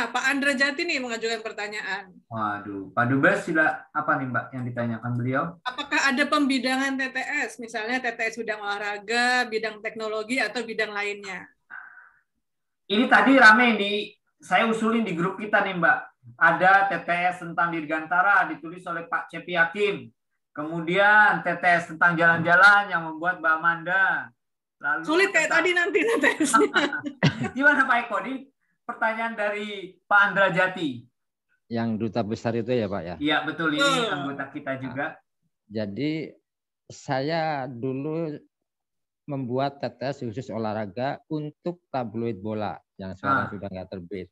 Nah, Pak Andrajati nih mengajukan pertanyaan. Waduh, Pak Dubes sila apa nih Mbak yang ditanyakan beliau? Apakah ada pembidangan TTS, misalnya TTS bidang olahraga, bidang teknologi, atau bidang lainnya? Ini tadi rame di, saya usulin di grup kita nih Mbak. Ada TTS tentang Dirgantara ditulis oleh Pak Cepi Hakim. Kemudian TTS tentang jalan-jalan yang membuat Mbak Amanda. Lalu sulit kayak tadi nanti TTS-nya. Gimana Pak Eko? Ini pertanyaan dari Pak Andrajati. Yang duta besar itu ya Pak ya? Iya betul, ini anggota kita juga. Jadi saya dulu membuat TTS khusus olahraga untuk tabloid bola yang sekarang sudah nggak terbit.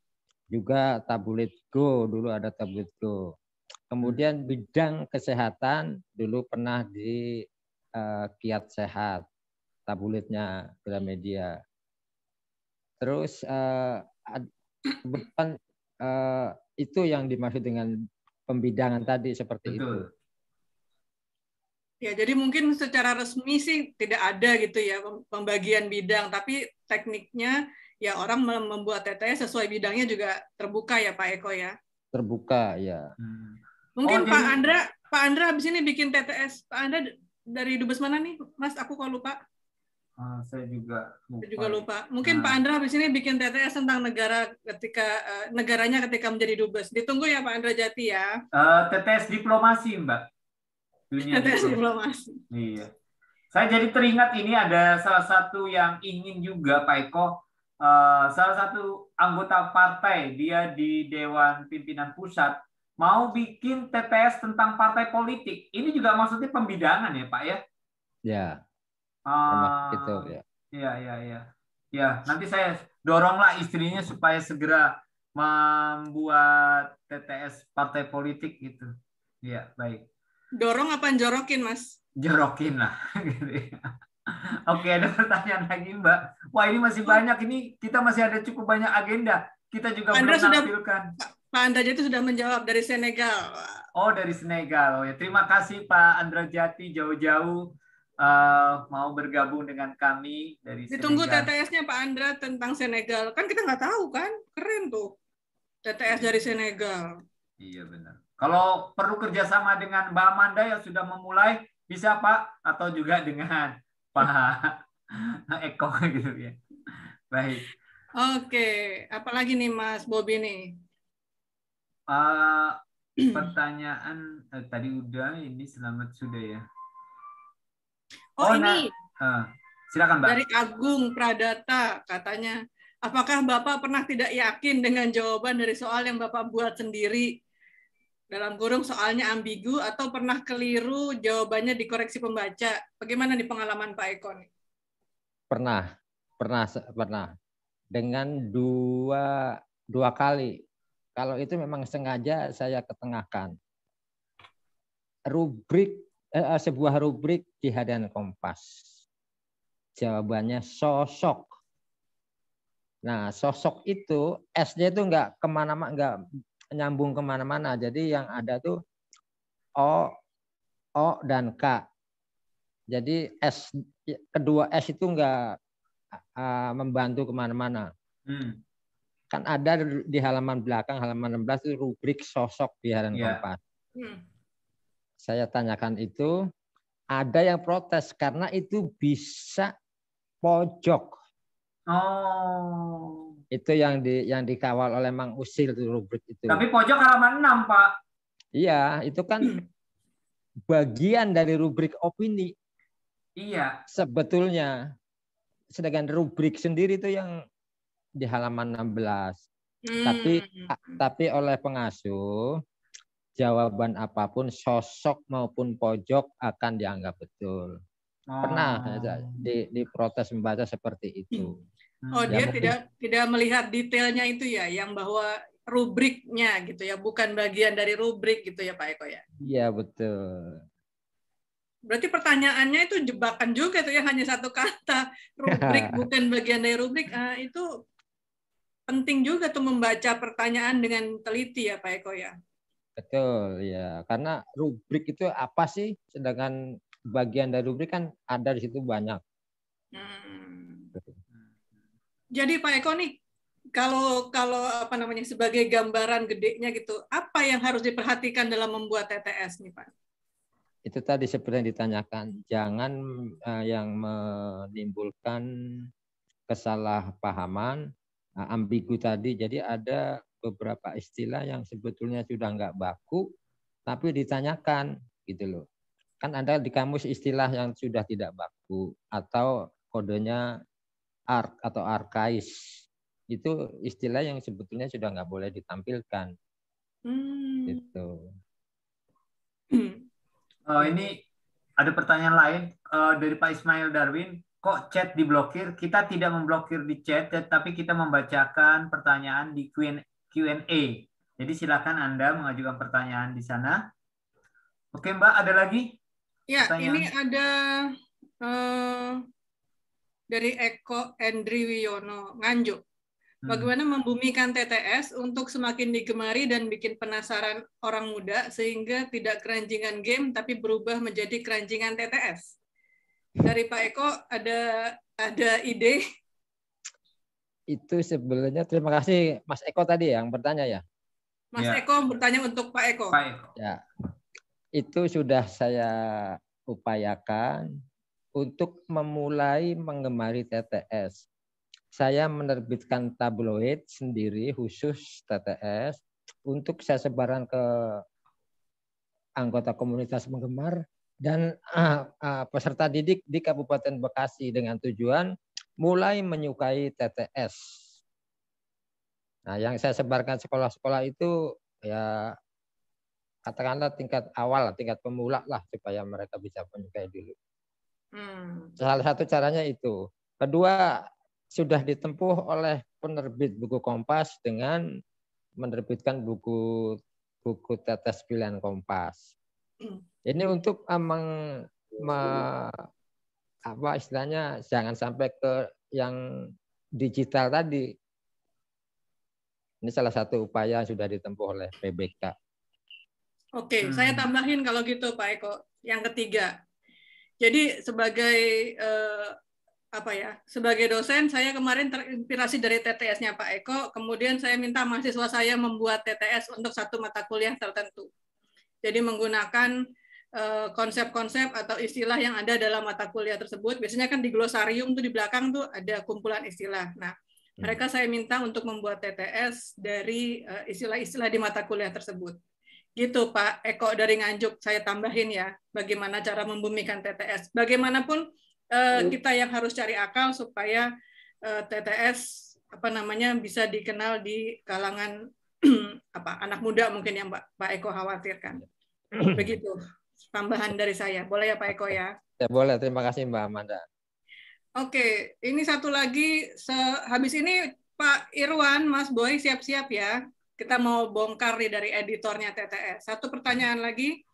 Juga tabloid Go, dulu ada tabloid Go. Kemudian bidang kesehatan dulu pernah di Kiat Sehat. Tabulitnya Gramedia. Terus kebetulan itu yang dimaksud dengan pembidangan tadi seperti itu. Ya, jadi mungkin secara resmi sih tidak ada gitu ya pembagian bidang, tapi tekniknya ya orang membuat TTS sesuai bidangnya juga terbuka ya Pak Eko ya. Terbuka ya. Mungkin Pak Andra habis ini bikin TTS. Pak Andra dari Dubes mana nih, Mas? Aku kok lupa. Saya juga lupa. Mungkin Pak Andra habis ini bikin TTS tentang negara ketika negaranya ketika menjadi dubes. Ditunggu ya Pak Andrajati ya. TTS diplomasi Mbak. Dunia TTS diplomasi. Iya. Saya jadi teringat ini ada salah satu yang ingin juga Pak Eko. Salah satu anggota partai dia di Dewan Pimpinan Pusat mau bikin TTS tentang partai politik. Ini juga maksudnya pembidangan ya Pak ya? Ya. Gitu, ya. Ya, nanti saya doronglah istrinya supaya segera membuat TTS partai politik gitu. Ya, baik. Dorong apa jorokin, Mas? Jorokin lah. Gitu ya. Oke, ada pertanyaan lagi, Mbak. Wah, ini masih banyak. Ini kita masih ada cukup banyak agenda. Kita juga belum menampilkan. Pak Andrajati sudah menjawab dari Senegal. Oh, dari Senegal. Oh, ya. Terima kasih Pak Andrajati jauh-jauh. Mau bergabung dengan kami dari Senegal. Ditunggu TTS-nya Pak Andra tentang Senegal. Kan kita nggak tahu kan? Keren tuh. TTS dari Senegal. Iya benar. Kalau perlu kerjasama dengan Mbak Amanda yang sudah memulai, bisa Pak. Atau juga dengan Pak Eko gitu ya. Baik. Oke. Apalagi nih Mas Bobi nih? Pertanyaan tadi udah, ini selamat sudah ya. Oh ini, silakan Mbak. Dari Agung Pradata katanya, apakah Bapak pernah tidak yakin dengan jawaban dari soal yang Bapak buat sendiri? Dalam kurung soalnya ambigu atau pernah keliru jawabannya dikoreksi pembaca? Bagaimana di pengalaman Pak Eko? Pernah. Dengan dua kali. Kalau itu memang sengaja saya ketengahkan. Sebuah rubrik di harian Kompas. Jawabannya sosok. Nah, sosok itu S-nya itu nggak kemana-mana, nggak nyambung kemana-mana. Jadi yang ada tuh O dan K. Jadi S kedua S itu nggak membantu kemana-mana. Kan ada di halaman belakang, halaman 16 itu rubrik sosok di harian Kompas. Saya tanyakan itu, ada yang protes karena itu bisa pojok. Oh. Itu yang dikawal oleh Mang Usil itu rubrik itu. Tapi pojok halaman 6, Pak. Iya, itu kan bagian dari rubrik opini. Iya. Sebetulnya, sedangkan rubrik sendiri itu yang di halaman 16. Tapi oleh pengasuh. Jawaban apapun, sosok maupun pojok akan dianggap betul. Pernah diprotes membaca seperti itu. Oh, ya, dia mungkin tidak melihat detailnya itu ya, yang bahwa rubriknya gitu ya, bukan bagian dari rubrik gitu ya Pak Eko ya? Iya, betul. Berarti pertanyaannya itu jebakan juga tuh ya, hanya satu kata. Rubrik bukan bagian dari rubrik, itu penting juga tuh membaca pertanyaan dengan teliti ya Pak Eko ya? Betul ya, karena rubrik itu apa sih? Sedangkan bagian dari rubrik kan ada di situ banyak. Jadi Pak Eko nih kalau apa namanya sebagai gambaran gedenya gitu, apa yang harus diperhatikan dalam membuat TTS nih Pak? Itu tadi seperti yang ditanyakan, jangan yang menimbulkan kesalahpahaman, ambigu tadi. Jadi ada beberapa istilah yang sebetulnya sudah nggak baku, tapi ditanyakan gitu loh. Kan ada di kamus istilah yang sudah tidak baku atau kodenya ark atau arkais. Itu istilah yang sebetulnya sudah nggak boleh ditampilkan. Gitu. Ini ada pertanyaan lain dari Pak Ismail Darwin. Kok chat diblokir? Kita tidak memblokir di chat, tapi kita membacakan pertanyaan di Q&A. Jadi silakan Anda mengajukan pertanyaan di sana. Oke Mbak, ada lagi? Ya, pertanyaan? Ini ada... dari Eko Andri Wiyono, Nganjuk. Bagaimana membumikan TTS untuk semakin digemari dan bikin penasaran orang muda sehingga tidak keranjingan game tapi berubah menjadi keranjingan TTS? Dari Pak Eko ada ide? Itu sebenarnya terima kasih Mas Eko tadi yang bertanya ya. Mas ya. Eko bertanya untuk Pak Eko. Pak Eko. Ya. Itu sudah saya upayakan untuk memulai menggemari TTS. Saya menerbitkan tabloid sendiri khusus TTS untuk saya sebarkan ke anggota komunitas penggemar dan peserta didik di Kabupaten Bekasi dengan tujuan mulai menyukai TTS. Nah, yang saya sebarkan sekolah-sekolah itu ya katakanlah tingkat awal, tingkat pemula lah supaya mereka bisa menyukai dulu. Salah satu caranya itu. Kedua, sudah ditempuh oleh penerbit buku Kompas dengan menerbitkan buku tetes pilihan Kompas. Ini untuk apa istilahnya, jangan sampai ke yang digital tadi. Ini salah satu upaya yang sudah ditempuh oleh PBK. Oke, saya tambahin kalau gitu Pak Eko. Yang ketiga. Jadi sebagai sebagai dosen saya kemarin terinspirasi dari TTS-nya Pak Eko, kemudian saya minta mahasiswa saya membuat TTS untuk satu mata kuliah tertentu. Jadi menggunakan konsep-konsep atau istilah yang ada dalam mata kuliah tersebut. Biasanya kan di glosarium tuh di belakang tuh ada kumpulan istilah. Nah, mereka saya minta untuk membuat TTS dari istilah-istilah di mata kuliah tersebut. Gitu Pak Eko dari Nganjuk, saya tambahin ya bagaimana cara membumikan TTS. Bagaimanapun kita yang harus cari akal supaya TTS bisa dikenal di kalangan anak muda mungkin yang Pak Eko khawatirkan. Begitu tambahan dari saya. Boleh ya Pak Eko ya? Ya boleh, terima kasih Mbak Amanda. Oke, ini satu lagi habis ini Pak Irwan, Mas Boy siap-siap ya. Kita mau bongkar nih dari editornya TTS. Satu pertanyaan lagi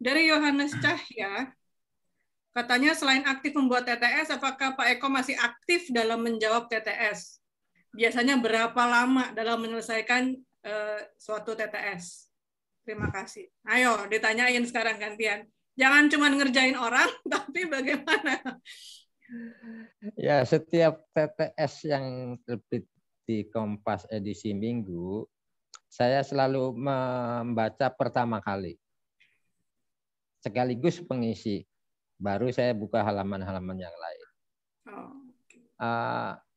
dari Yohanes Cahya. Katanya selain aktif membuat TTS, apakah Pak Eko masih aktif dalam menjawab TTS? Biasanya berapa lama dalam menyelesaikan suatu TTS? Terima kasih. Ayo, ditanyain sekarang gantian. Jangan cuma ngerjain orang, tapi bagaimana? Ya, setiap TTS yang terbit di Kompas edisi Minggu, saya selalu membaca pertama kali. Sekaligus pengisi. Baru saya buka halaman-halaman yang lain.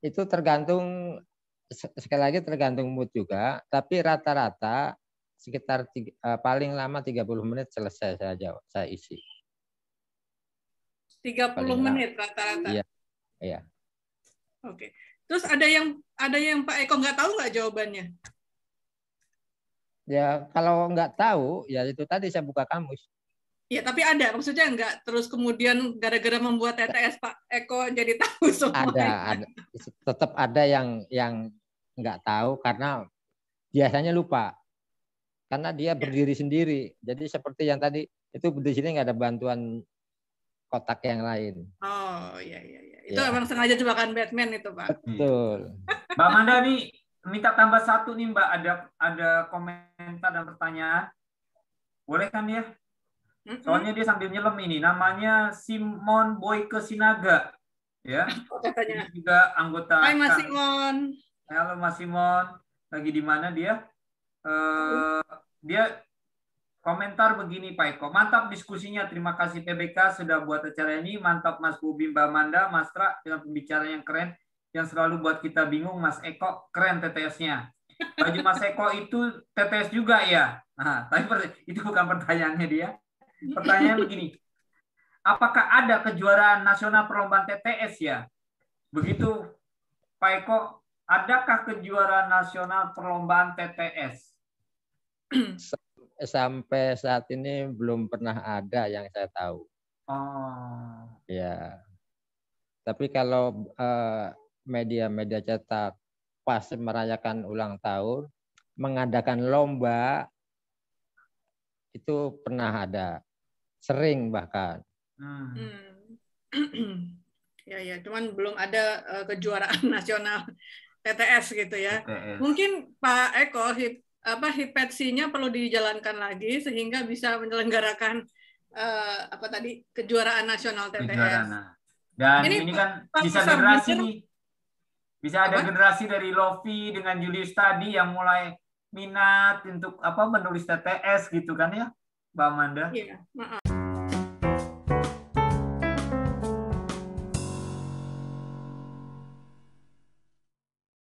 Itu tergantung, sekali lagi tergantung mood juga, tapi rata-rata sekitar paling lama 30 menit selesai saya jawab, saya isi. 30 paling menit rata-rata? Iya. Iya. Oke. Terus ada yang Pak Eko nggak tahu nggak jawabannya? Ya, kalau nggak tahu, ya itu tadi saya buka kamus. Ya, tapi ada. Maksudnya nggak terus kemudian gara-gara membuat TTS Pak Eko jadi tahu semua. Ada. Tetap ada yang nggak tahu karena biasanya lupa. Karena dia berdiri sendiri. Jadi seperti yang tadi, itu di sini nggak ada bantuan kotak yang lain. Oh, iya. Itu emang sengaja jebakan Batman itu, Pak. Betul. Mbak Amanda nih, minta tambah satu nih Mbak, ada komentar dan pertanyaan. Boleh kan ya? Soalnya dia sambil nyelam ini. Namanya Simon Boyke Sinaga. Ya. Ini juga anggota. Hai Mas Simon. Halo Mas Simon, lagi di mana dia? Dia komentar begini, Pak Eko, mantap diskusinya, terima kasih PBK sudah buat acara ini, mantap Mas Bubim, Mbak Amanda, Mas Tra, dengan pembicara yang keren, yang selalu buat kita bingung, Mas Eko, keren TTS-nya. Baju Mas Eko itu TTS juga ya? Nah, tapi itu bukan pertanyaannya dia. Pertanyaan begini, apakah ada kejuaraan nasional perlombaan TTS ya? Begitu, Pak Eko, adakah kejuaraan nasional perlombaan TTS? Sampai saat ini belum pernah ada yang saya tahu. Oh. Ya. Tapi kalau media-media cetak pasti merayakan ulang tahun, mengadakan lomba itu pernah ada, sering bahkan. Ya ya, cuman belum ada kejuaraan nasional TTS gitu ya. TTS. Mungkin Pak Eko hipetsinya perlu dijalankan lagi sehingga bisa menyelenggarakan kejuaraan nasional TTS. Dan ini kan bisa generasi nih. Bisa ada generasi dari Lofi dengan Julius tadi yang mulai minat untuk menulis TTS gitu kan ya, Mbak Amanda. Iya, maaf.